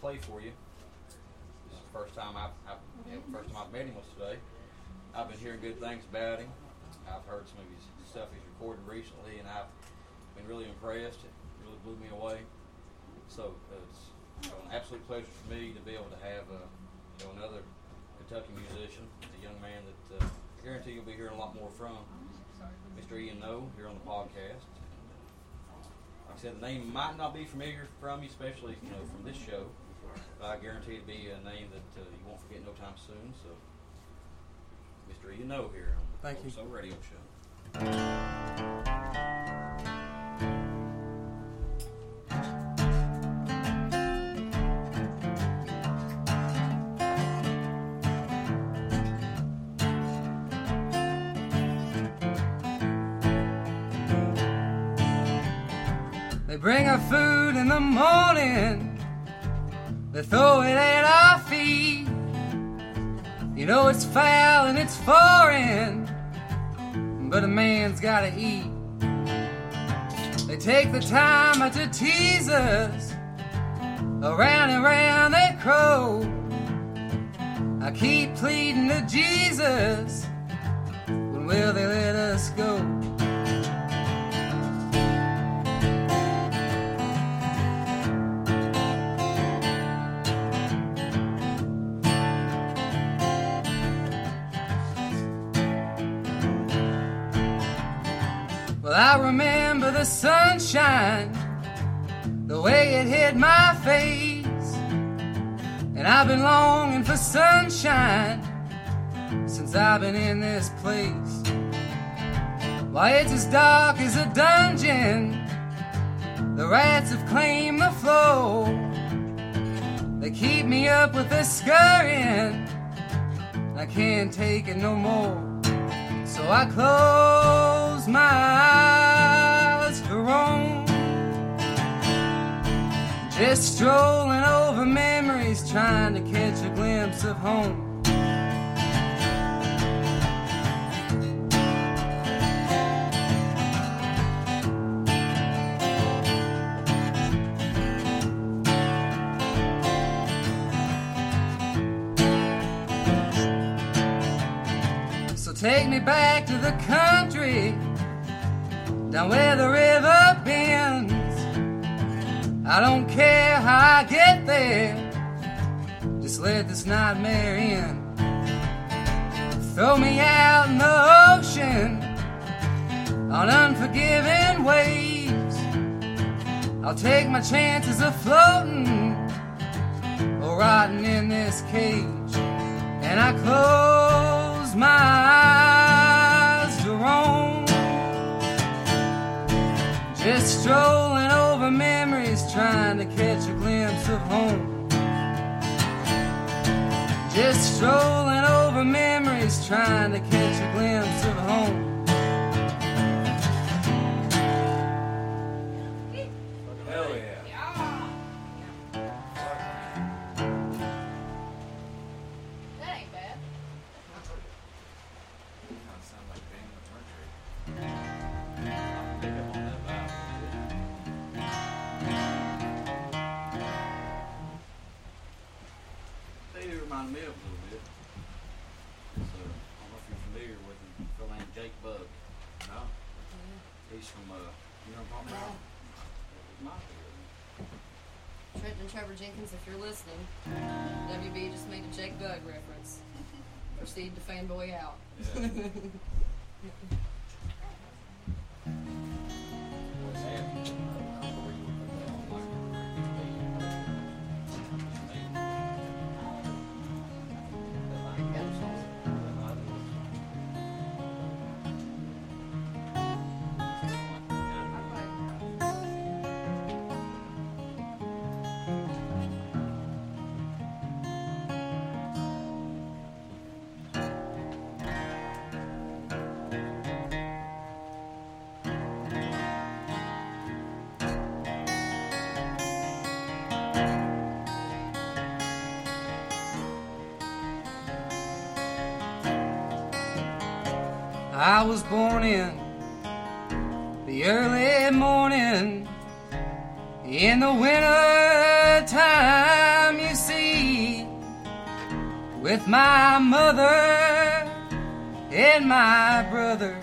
Play for you. This is the first time I've met him was today. I've been hearing good things about him. I've heard some of his stuff he's recorded recently, and I've been really impressed. It really blew me away. So it's an absolute pleasure for me to be able to have another Kentucky musician, a young man that I guarantee you'll be hearing a lot more from, Mr. Ian Noe, here on the podcast. Like I said, the name might not be familiar from you, especially from this show. But I guarantee it'll be a name that you won't forget no time soon. So, Mr. Ian Noe here on the Soul Radio Show. They bring our food in the morning. They throw it at our feet. You know it's foul and it's foreign, but a man's gotta eat. They take the time to tease us. Around and round they crow. I keep pleading to Jesus, when will they let us go? I remember the sunshine, the way it hit my face, and I've been longing for sunshine since I've been in this place. Why, it's as dark as a dungeon, the rats have claimed the floor. They keep me up with their scurrying, I can't take it no more. So I close my eyes to roam, just strolling over memories, trying to catch a glimpse of home. Take me back to the country, down where the river bends. I don't care how I get there, just let this nightmare end. Throw me out in the ocean, on unforgiving waves. I'll take my chances of floating, or rotting in this cage. And I close my eyes to roam, just strolling over memories, trying to catch a glimpse of home. Just strolling over memories, trying to catch a glimpse of home. Hell yeah. He's from, you know, Barbara Brown. My favorite. Trent and Trevor Jenkins, if you're listening, WB just made a Jake Bug reference. Proceed to fanboy out. Yeah. I was born in the early morning, in the winter time, you see, with my mother and my brother,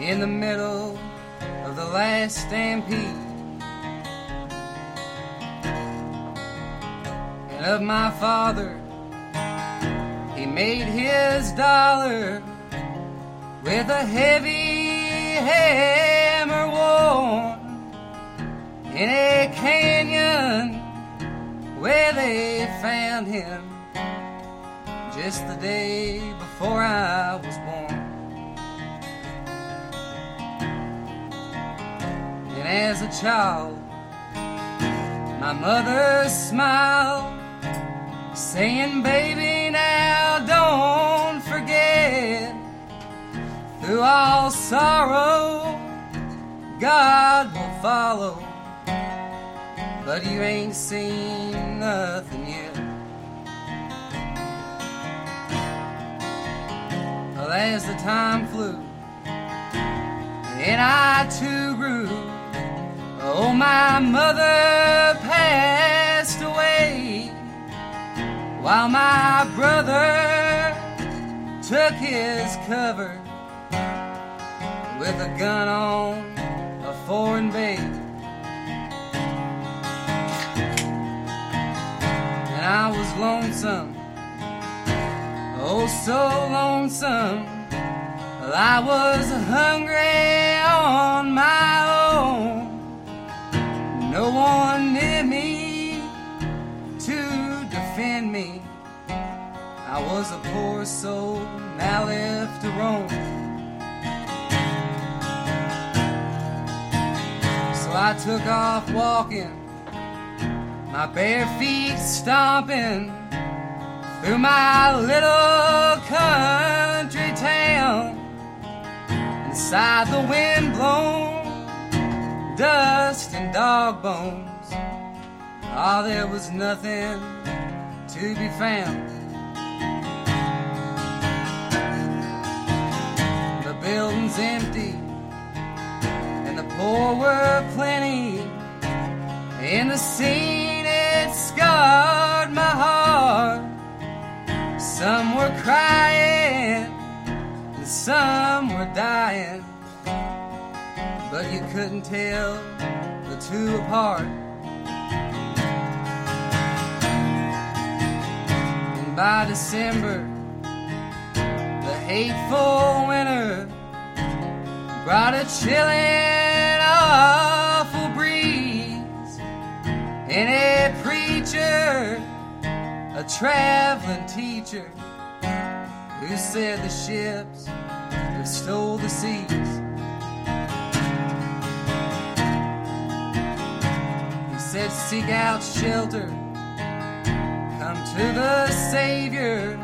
in the middle of the last stampede, and of my father, he made his dollar with a heavy hammer worn in a canyon where they found him just the day before I was born. And as a child, my mother smiled, saying, "Baby, now don't forget, through all sorrow, God will follow, but you ain't seen nothing yet." Well, as the time flew, and I too grew, oh, my mother passed away, while my brother took his cover with a gun on a foreign base. And I was lonesome, oh so lonesome, well, I was hungry on my own, no one near me to defend me, I was a poor soul now left to roam. I took off walking, my bare feet stomping through my little country town, inside the wind-blown dust and dog bones, oh, there was nothing to be found. The building's empty, poor were plenty, and the scene it scarred my heart. Some were crying, and some were dying, but you couldn't tell the two apart. And by December, the hateful winter brought a chilling, awful breeze, and a preacher, a traveling teacher, who said the ships that stole the seas. He said, "Seek out shelter, come to the Savior."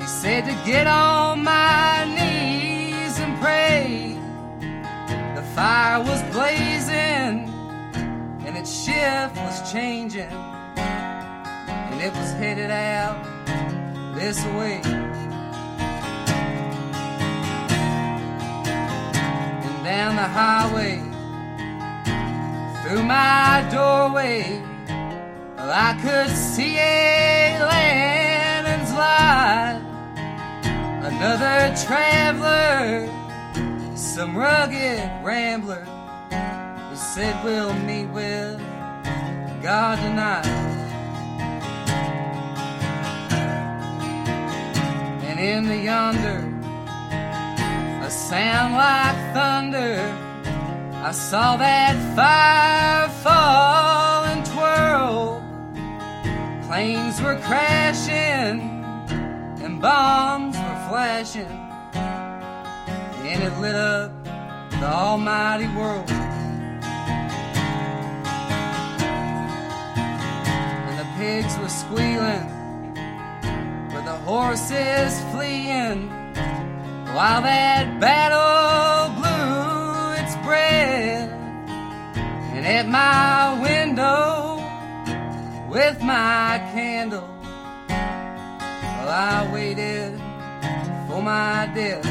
He said to get on my knees and pray. Fire was blazing, and its shift was changing, and it was headed out this way. And down the highway, through my doorway, well, I could see a lantern's light, another traveler some rugged rambler who said we'll meet with God tonight. And in the yonder, a sound like thunder, I saw that fire fall and twirl. Planes were crashing and bombs were flashing, and it lit up the almighty world. And the pigs were squealing, with the horses fleeing, while that battle blew its breath. And at my window, with my candle, well, I waited for my death.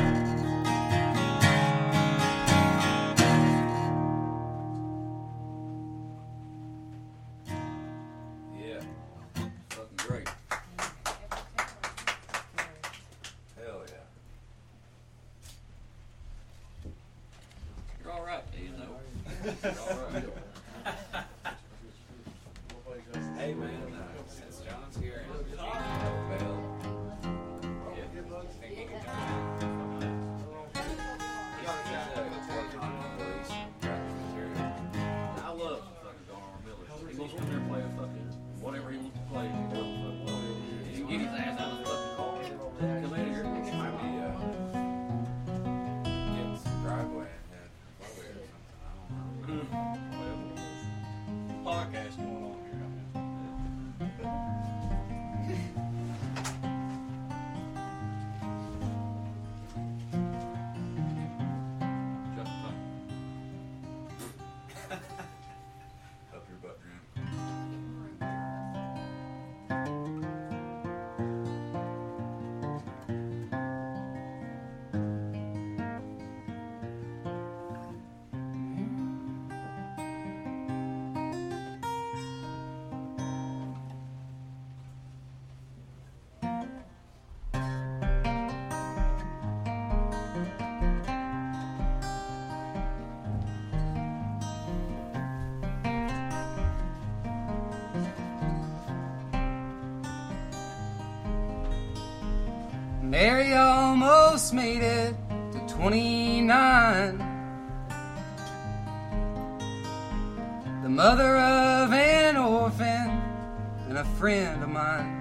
Mary almost made it to 29. The mother of an orphan and a friend of mine.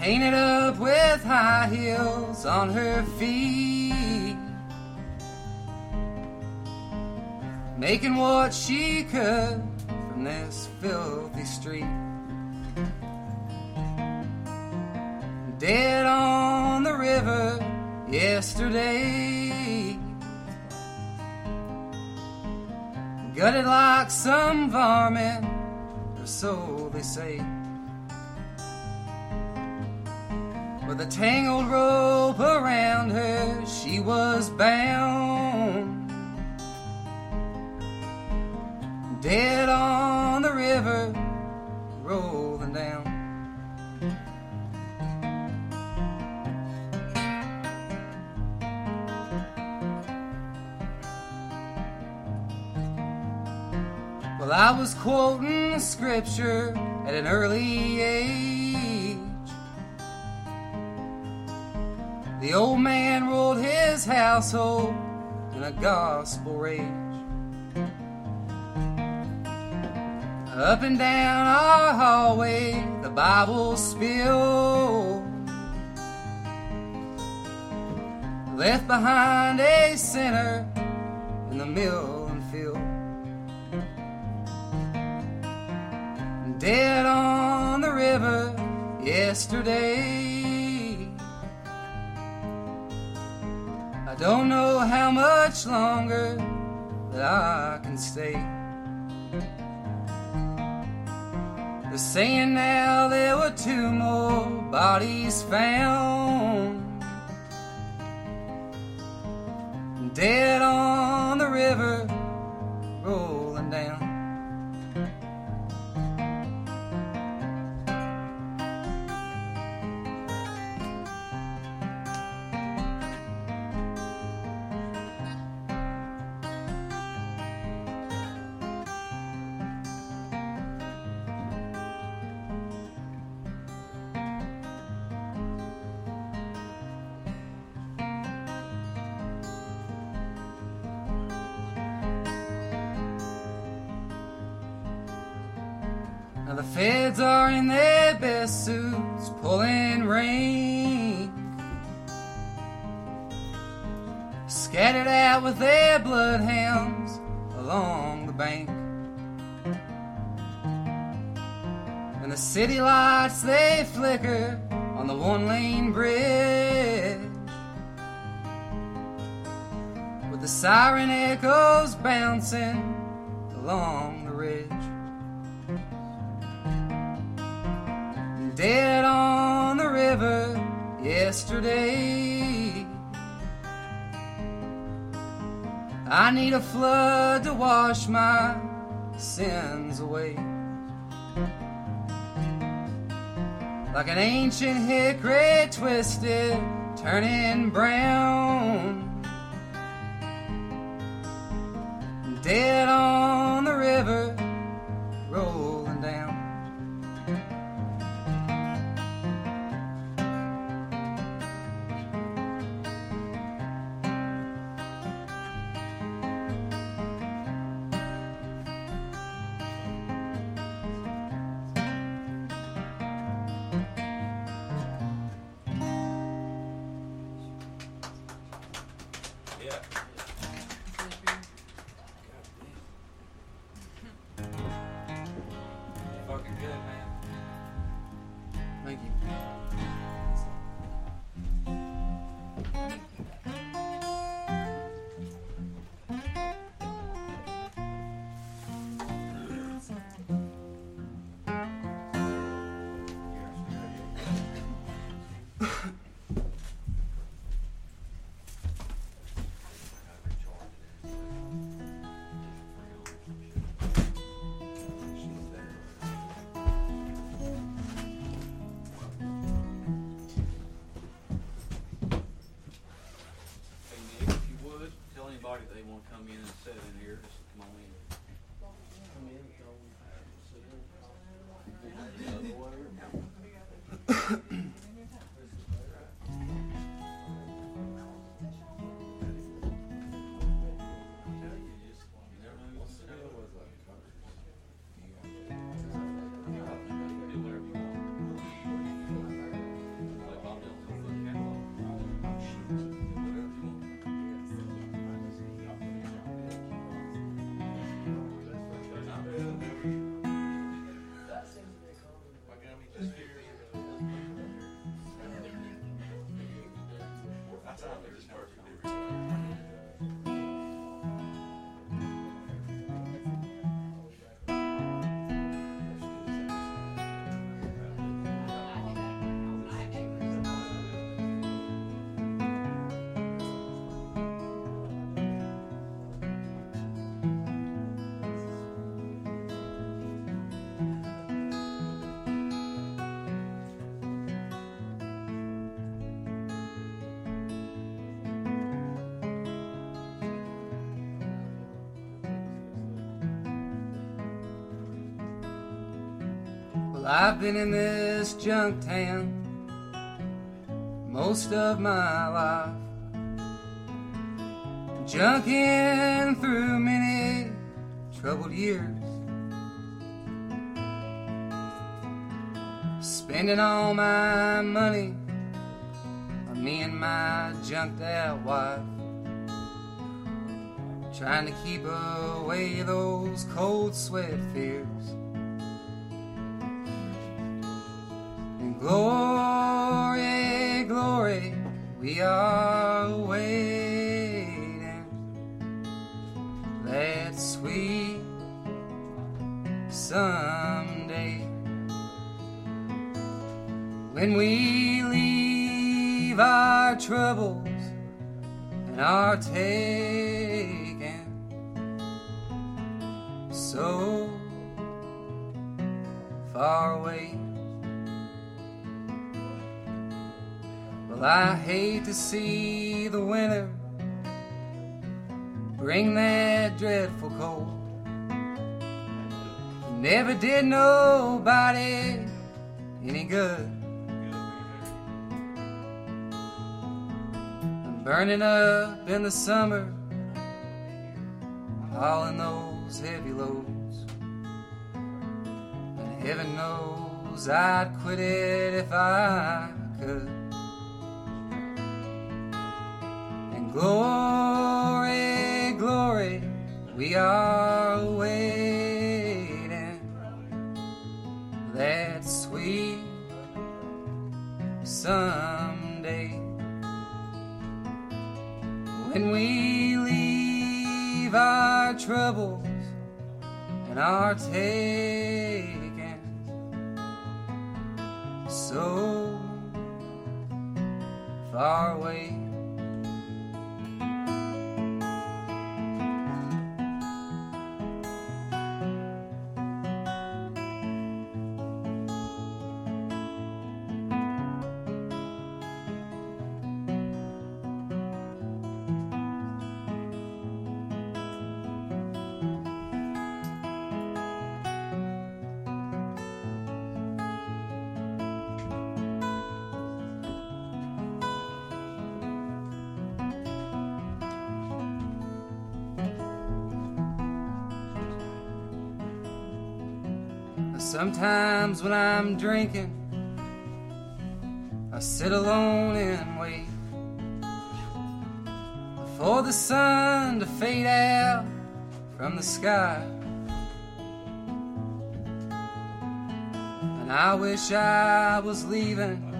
Painted up with high heels on her feet. Making what she could from this filthy street. Dead on the river yesterday, gutted like some varmint, or so they say. With a tangled rope around her, she was bound. Dead on the river, rolling down. Well, I was quoting scripture at an early age. The old man ruled his household in a gospel rage. Up and down our hallway, the Bible spilled. Left behind a sinner in the mill and field. Dead on the river yesterday. I don't know how much longer that I can stay. They're saying now there were two more bodies found. Dead on the river, rolling down. Now the feds are in their best suits, pulling reins, scattered out with their bloodhounds along the bank. And the city lights, they flicker on the one-lane bridge, with the siren echoes bouncing along the ridge. Dead on the river yesterday, I need a flood to wash my sins away. Like an ancient hickory twisted, turning brown, dead on the river, rolling down. I've been in this junk town most of my life, junking through many troubled years, spending all my money on me and my junked out wife, trying to keep away those cold sweat fears. Glory, glory, we are waiting that sweet someday, when we leave our troubles and are taken so far away. I hate to see the winter bring that dreadful cold. Never did nobody any good. I'm burning up in the summer, hauling those heavy loads, and Heaven knows I'd quit it if I could. And glory, glory, we are waiting. That sweet someday when we leave our troubles and our taking. So far away. Sometimes when I'm drinking, I sit alone and wait for the sun to fade out from the sky. And I wish I was leaving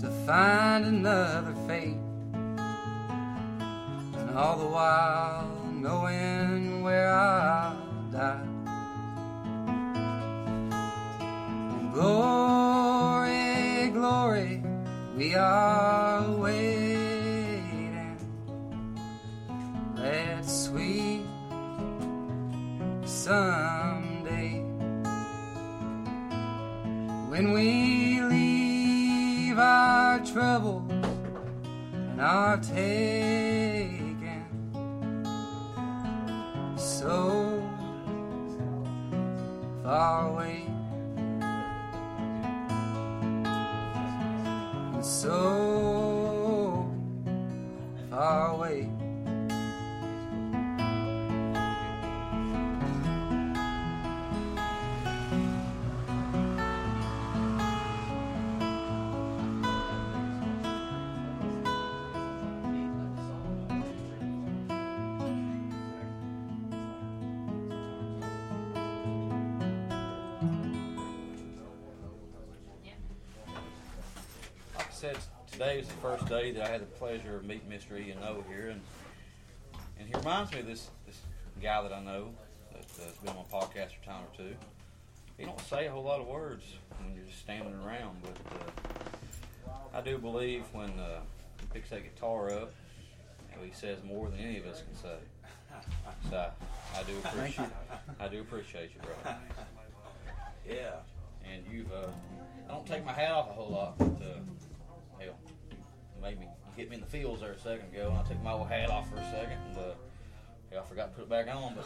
to find another fate, and all the while knowing where I'll die. Glory, glory, we are waiting. That sweet someday when we leave our troubles and our taking. So far away. So far away. Today was the first day that I had the pleasure of meeting Mr. Ian Noe here, and he reminds me of this guy that I know that's been on my podcast for a time or two. He don't say a whole lot of words when you're just standing around, but I do believe when he picks that guitar up, he says more than any of us can say. So I do appreciate you, brother. Yeah. And you've I don't take my hat off a whole lot, but hell, you hit me in the feels there a second ago, and I took my old hat off for a second, and I forgot to put it back on, but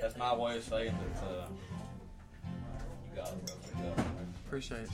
that's my way of saying that you got it, brother. You got it. Appreciate it.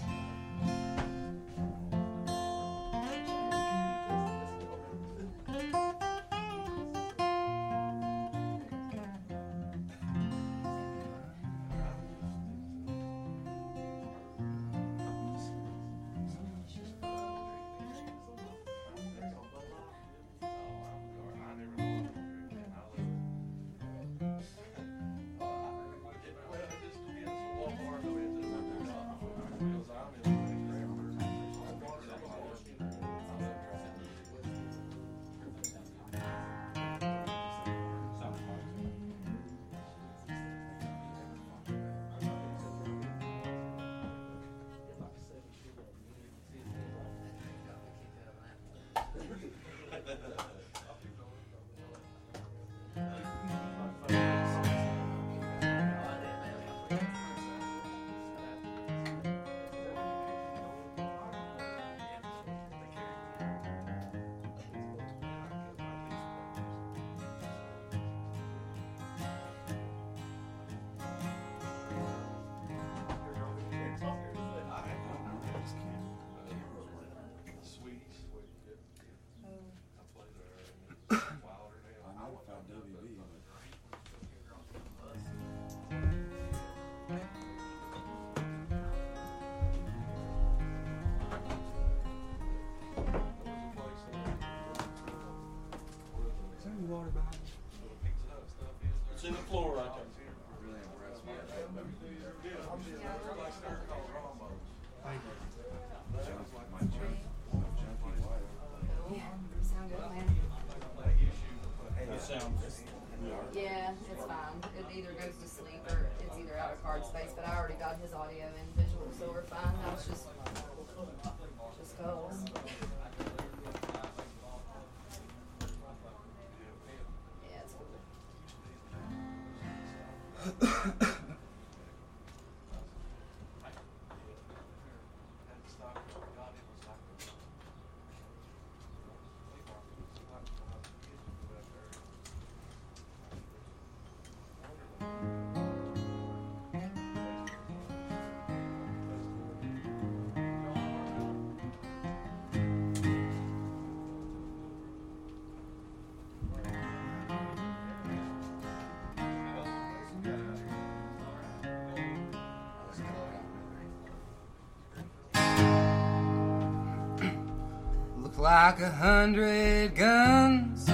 like 100 guns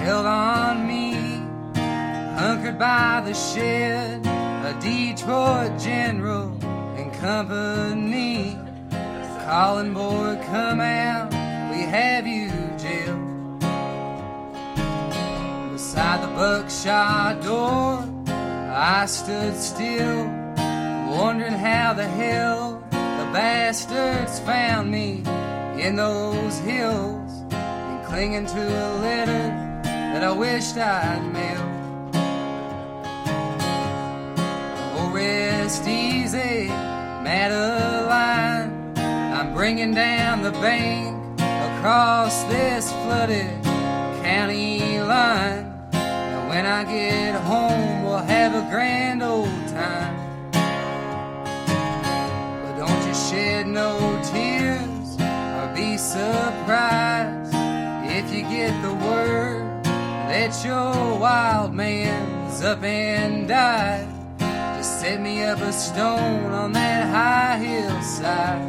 held on me, hunkered by the shed, a Detroit general and company, calling, boy, come out, we have you jailed. Beside the buckshot door, I stood still, wondering how the hell the bastards found me in those hills, and clinging to a letter that I wished I'd mailed. Rest easy, Madeline, I'm bringing down the bank across this flooded county line, and when I get home we'll have a grand old time. But don't you shed no tears or be surprised if you get the word that your wild man's up and died. Set me up a stone on that high hillside.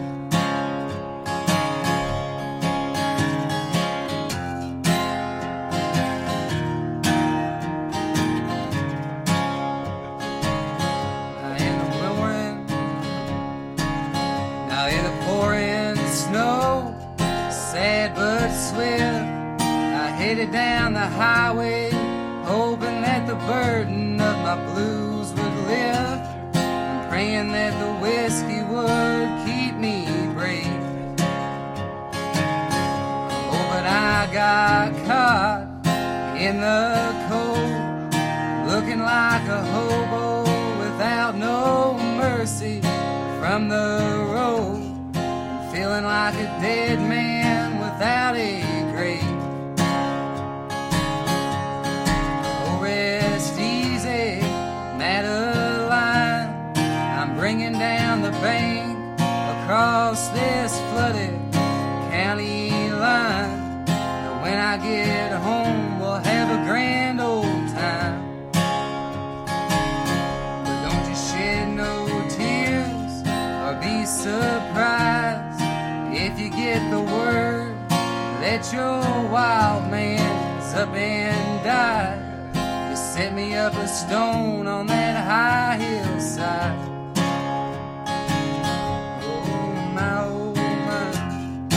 Now in the pouring, snow, sad but swift, I headed down the highway, hoping that the burden of my blues would lift, praying that the whiskey would keep me brave. Oh, but I got caught in the cold, looking like a hobo without no mercy from the road, feeling like a dead man without a grave. Oh, rest easy, Madeline, bringing down the bank across this flooded county line, and when I get home we'll have a grand old time. But don't you shed no tears or be surprised if you get the word that your wild man's up and died. You set me up a stone on that high hillside. My old mind,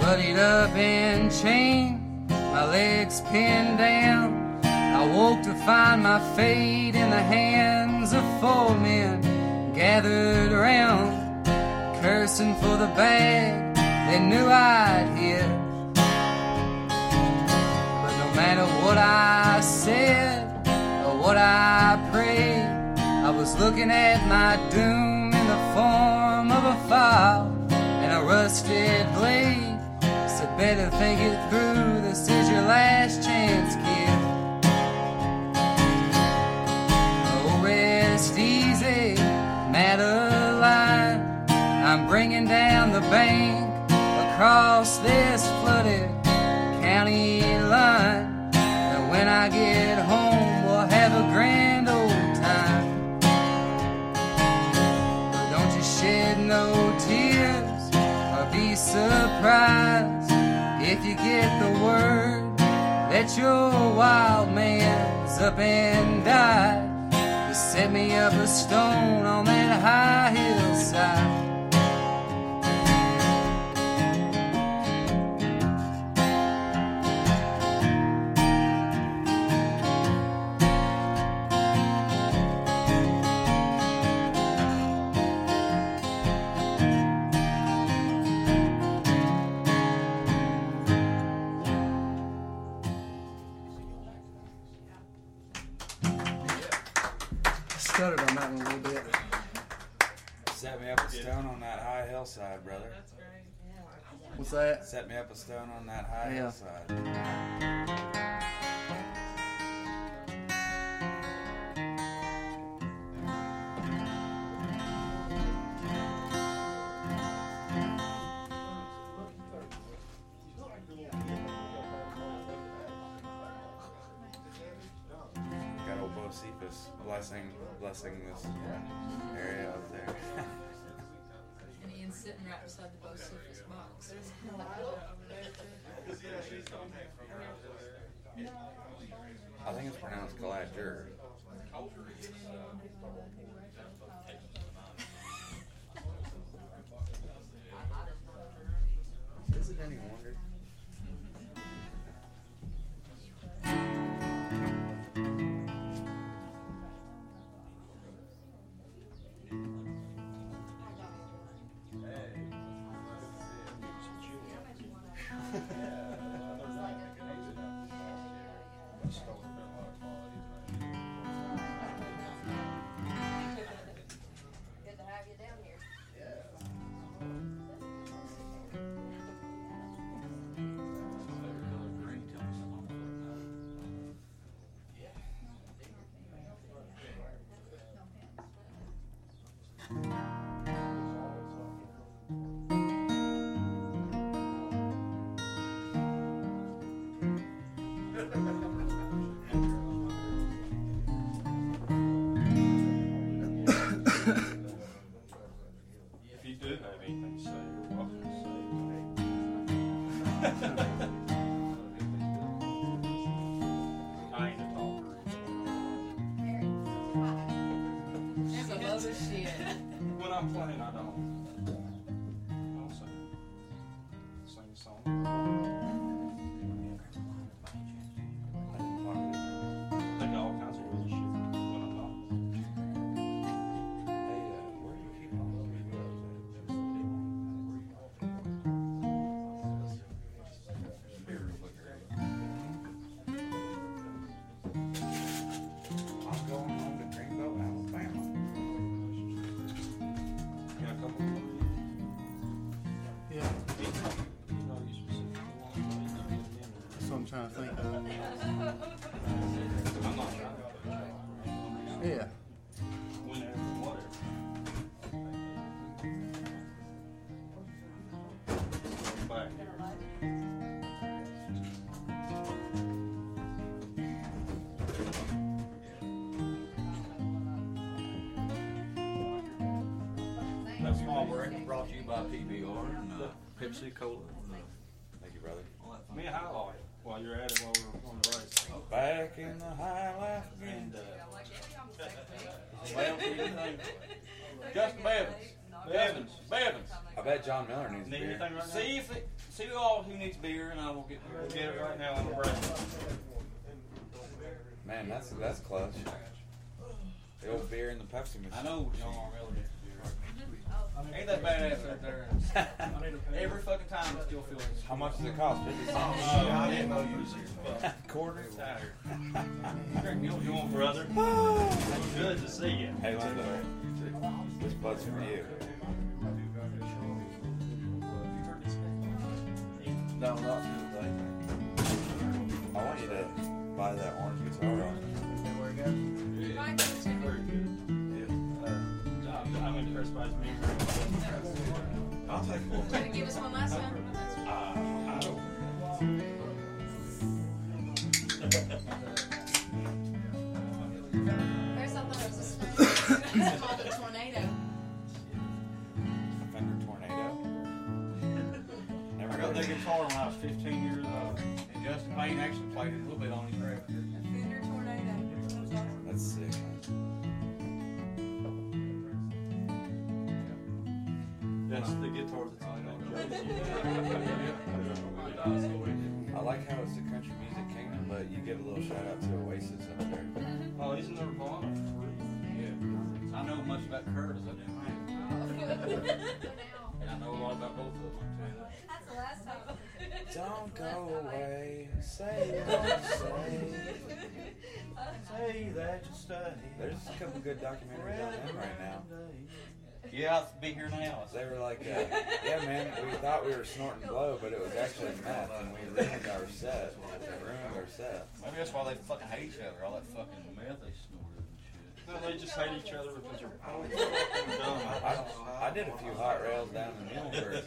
bloodied up in chains, my legs pinned down, I woke to find my fate in the hands of four men gathered around, cursing for the bag they knew I'd hit. But no matter what I said or what I prayed, I was looking at my doom in the form of a file and a rusted blade. So better think it through, this is your last chance, kid. Oh, rest easy, Madeline, I'm bringing down the bank across this flooded county line, and when I get home we'll have a grand old time. But don't you shed no tears or be surprised if you get the word that your wild man's up and died. You set me up a stone on that high hillside. Side, brother. That's great. What's that? Set me up a stone on that high hillside. blessing this area out there. And Ian's sitting right beside the box. I think it's pronounced Gladger. Is it any wonder? I'm trying to think. Yeah. Whenever, whatever. Bye. That small break brought to you by PBR and Pepsi Cola. Thank you, brother. Me and High Life. While you're at it, while we're on the road. Back in the high life again. Justin Bevins. I bet John Miller needs beer. Right see all who needs beer, and I will get beer. We'll get it right now on the break. Man, that's clutch. The old beer and the Pepsi machine. I know John Miller needs beer. Ain't that badass right there? Every fucking time it still feels. How much does it cost? I didn't know you was here. Quarter? You want, brother? It's good to see you. Hey, this bud's for you. No, not I want you to buy that orange guitar on it. I'm impressed by his memory. I'll take one. Try to give us one last one. I don't know. First I thought it was a snake. It's called a tornado. A fender tornado. Never got that guitar when I was 15 years old. And Justin Payne actually played it a little bit on his record. A fender tornado. That's sick. That's the guitar that's on. I like how it's the country music kingdom, but you give a little shout out to Oasis up there. Oh, he's in Nirvana. Yeah. I know much about Kurt as I do Hank. And I know a lot about both of them. That's the last time. Don't go away. Say what you say. Say that you stay. There's a couple good documentaries on him right now. Yeah, I'll be here now. They were like, yeah, man, we thought we were snorting blow, but it was actually meth, and we ruined our set. Maybe that's why they fucking hate each other, all that fucking meth they snorted and shit. No, they just hate each other because they're fucking dumb. I did a few hot rails down in Middleburg.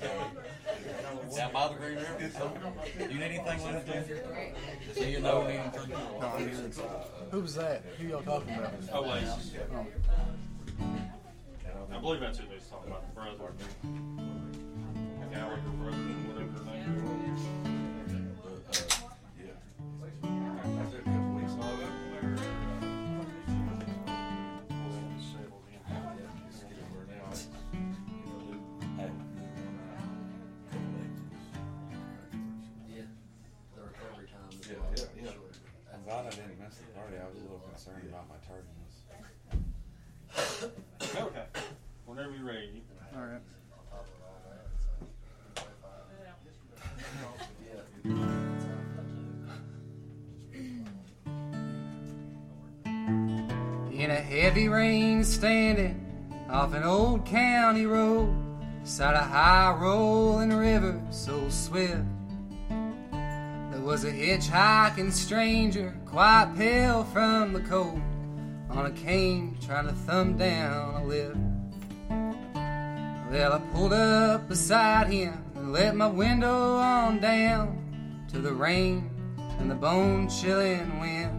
Down by the Green River? So, you need anything left to do? Just so you know, we need to Who was that? Who y'all talking about? Oasis. Oh. I believe that's who they was talking about, the brother. The Gallagher brother, whatever her name was. I didn't miss the party. I was a little concerned about my tardiness. Okay. Whenever you're ready. All right. In a heavy rain, standing off an old county road, beside a high rolling river so swift. There was a hitchhiking stranger, quite pale from the cold, on a cane trying to thumb down a lift. Well, I pulled up beside him and let my window on down to the rain and the bone-chilling wind.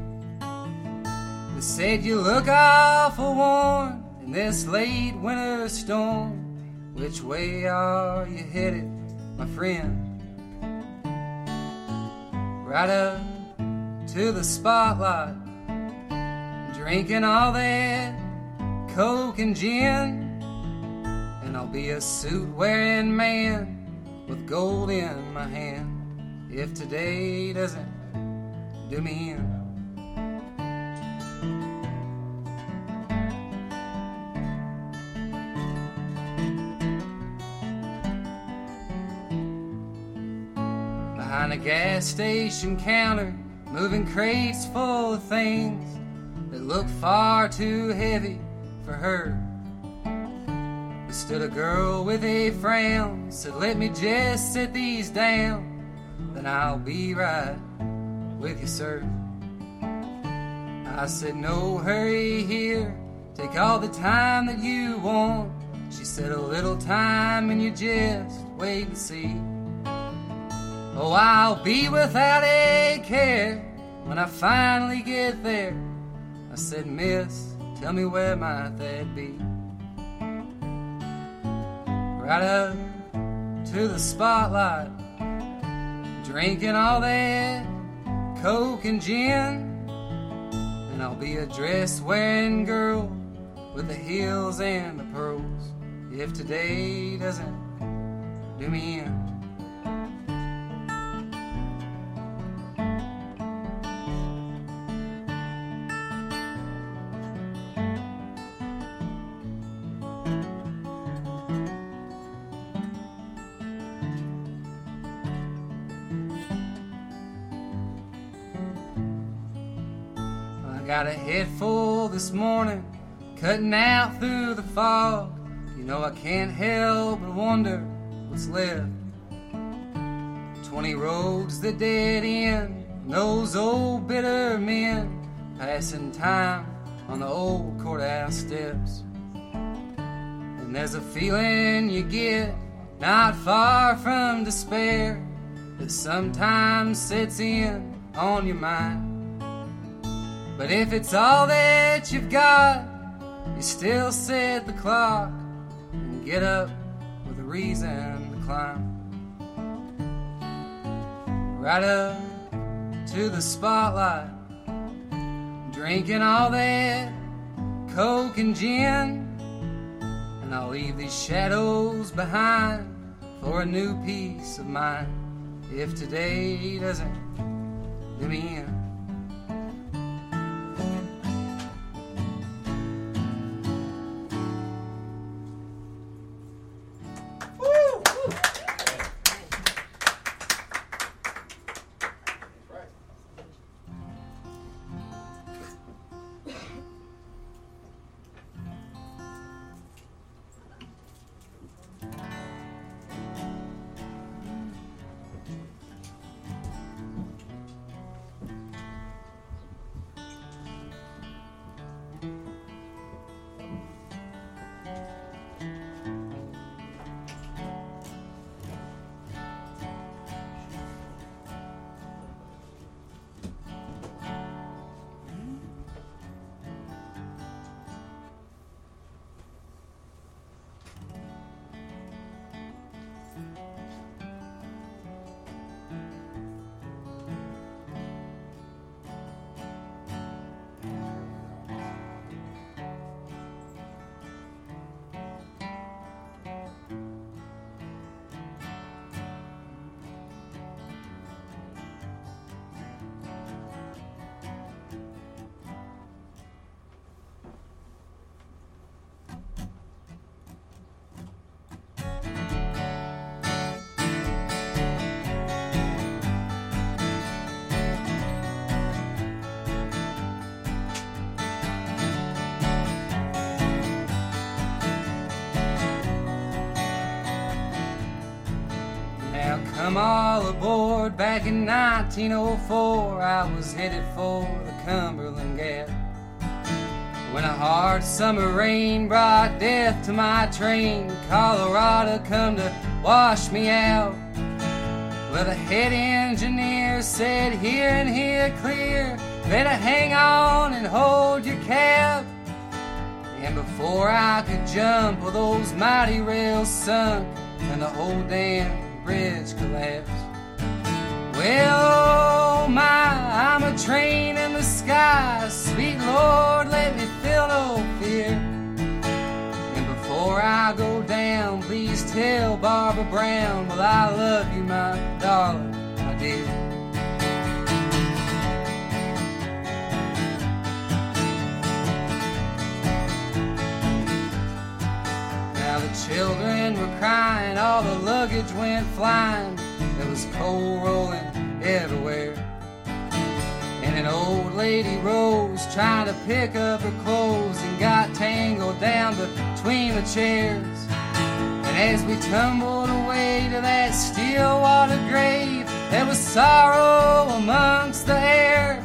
They said, "You look awful worn in this late winter storm. Which way are you headed, my friend?" Right up to the spotlight, drinking all that coke and gin, and I'll be a suit-wearing man with gold in my hand if today doesn't do me in. Behind a gas station counter, moving crates full of things that looked far too heavy for her, there stood a girl with a frown, said, "Let me just set these down, then I'll be right with you, sir." I said, "No hurry here, take all the time that you want." She said, "A little time and you just wait and see. Oh, I'll be without a care when I finally get there." I said, "Miss, tell me where might that be?" Right up to the spotlight, drinking all that coke and gin, and I'll be a dress-wearing girl with the heels and the pearls if today doesn't do me in. Got a head full this morning, cutting out through the fog. You know I can't help but wonder what's left. 20 roads that dead end, and those old bitter men passing time on the old courthouse steps. And there's a feeling you get not far from despair that sometimes sets in on your mind. But if it's all that you've got, you still set the clock and get up with a reason to climb. Right up to the spotlight, drinking all that coke and gin, and I'll leave these shadows behind for a new peace of mind if today doesn't do me in. Come all aboard. Back in 1904, I was headed for the Cumberland Gap, when a hard summer rain brought death to my train. Colorado come to wash me out. Well, the head engineer said, "Here and here clear, better hang on and hold your cap." And before I could jump, well, those mighty rails sunk and the whole damn bridge collapsed. Well, oh my, I'm a train in the sky. Sweet Lord, let me feel no fear. And before I go down, please tell Barbara Brown, well, I love you, my darling, my dear. Children were crying, all the luggage went flying, there was coal rolling everywhere. And an old lady rose, trying to pick up her clothes, and got tangled down between the chairs. And as we tumbled away to that still water grave, there was sorrow amongst the air.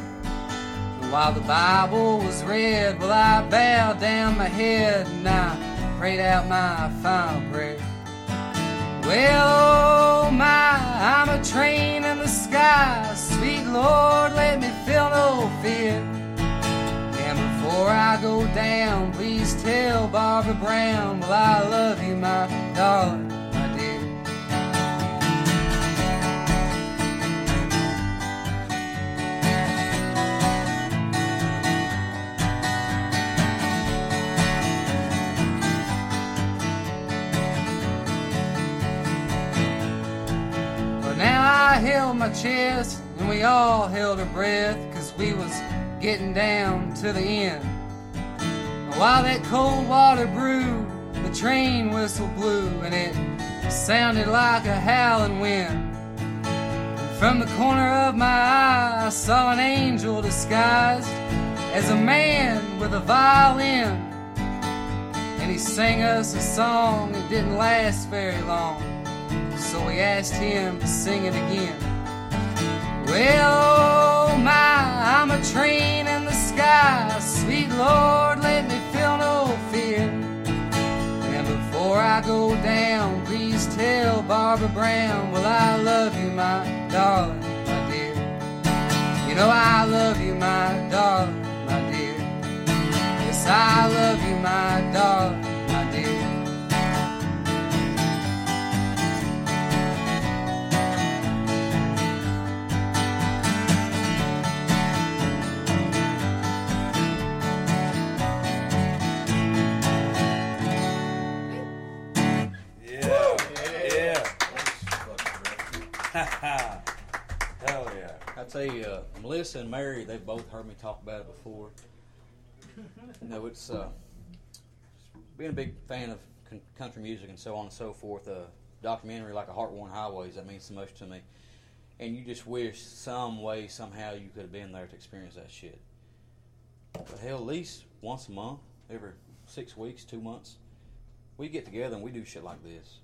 And while the Bible was read, well, I bowed down my head and I prayed out my final prayer. Well, oh my, I'm a train in the sky. Sweet Lord, let me feel no fear. And before I go down, please tell Barbara Brown, well, I love you, my darling, my dear. I held my chest and we all held our breath, 'cause we was getting down to the end. And while that cold water brewed, the train whistle blew and it sounded like a howling wind. And from the corner of my eye, I saw an angel disguised as a man with a violin. And he sang us a song that didn't last very long, so we asked him to sing it again. Well, oh my, I'm a train in the sky. Sweet Lord, let me feel no fear. And before I go down, please tell Barbara Brown, well, I love you, my darling, my dear. You know I love you, my darling, my dear. Yes, I love you, my darling, my dear. Hell yeah. I tell you, Melissa and Mary, they've both heard me talk about it before. You know, it's being a big fan of country music and so on and so forth, a documentary like A Heart Worn Highways, that means so much to me. And you just wish some way, somehow, you could have been there to experience that shit. But hell, at least once a month, every 6 weeks, 2 months, we get together and we do shit like this.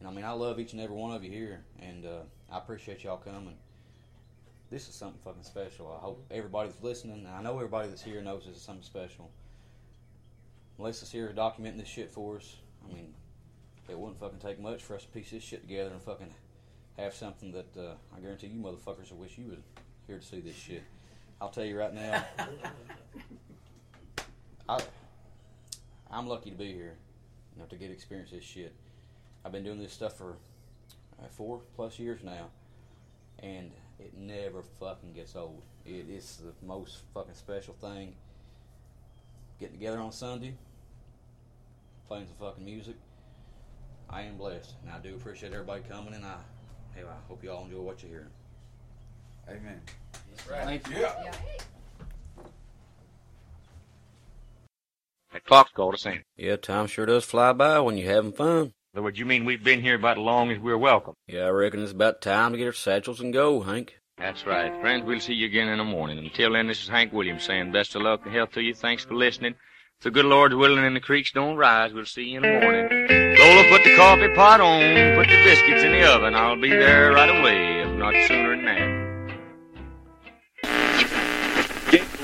And I mean, I love each and every one of you here, and I appreciate y'all coming. This is something fucking special. I hope everybody that's listening, and I know everybody that's here knows this is something special. Melissa's here documenting this shit for us. I mean, it wouldn't fucking take much for us to piece this shit together and fucking have something that I guarantee you motherfuckers will wish you was here to see this shit. I'll tell you right now, I'm lucky to be here, you know, to get to experience this shit. I've been doing this stuff for 4+ years now, and it never fucking gets old. It is the most fucking special thing. Getting together on Sunday, playing some fucking music. I am blessed, and I do appreciate everybody coming, and I hope you all enjoy what you're hearing. Amen. That's right. Thank you. Yeah. That clock's called us in. Yeah, time sure does fly by when you're having fun. In other words, you mean we've been here about as long as we're welcome? Yeah, I reckon it's about time to get our satchels and go, Hank. That's right. Friends, we'll see you again in the morning. Until then, this is Hank Williams saying best of luck and health to you. Thanks for listening. If the good Lord's willing and the creeks don't rise, we'll see you in the morning. Lola, put the coffee pot on, put the biscuits in the oven. and I'll be there right away, if not sooner than that.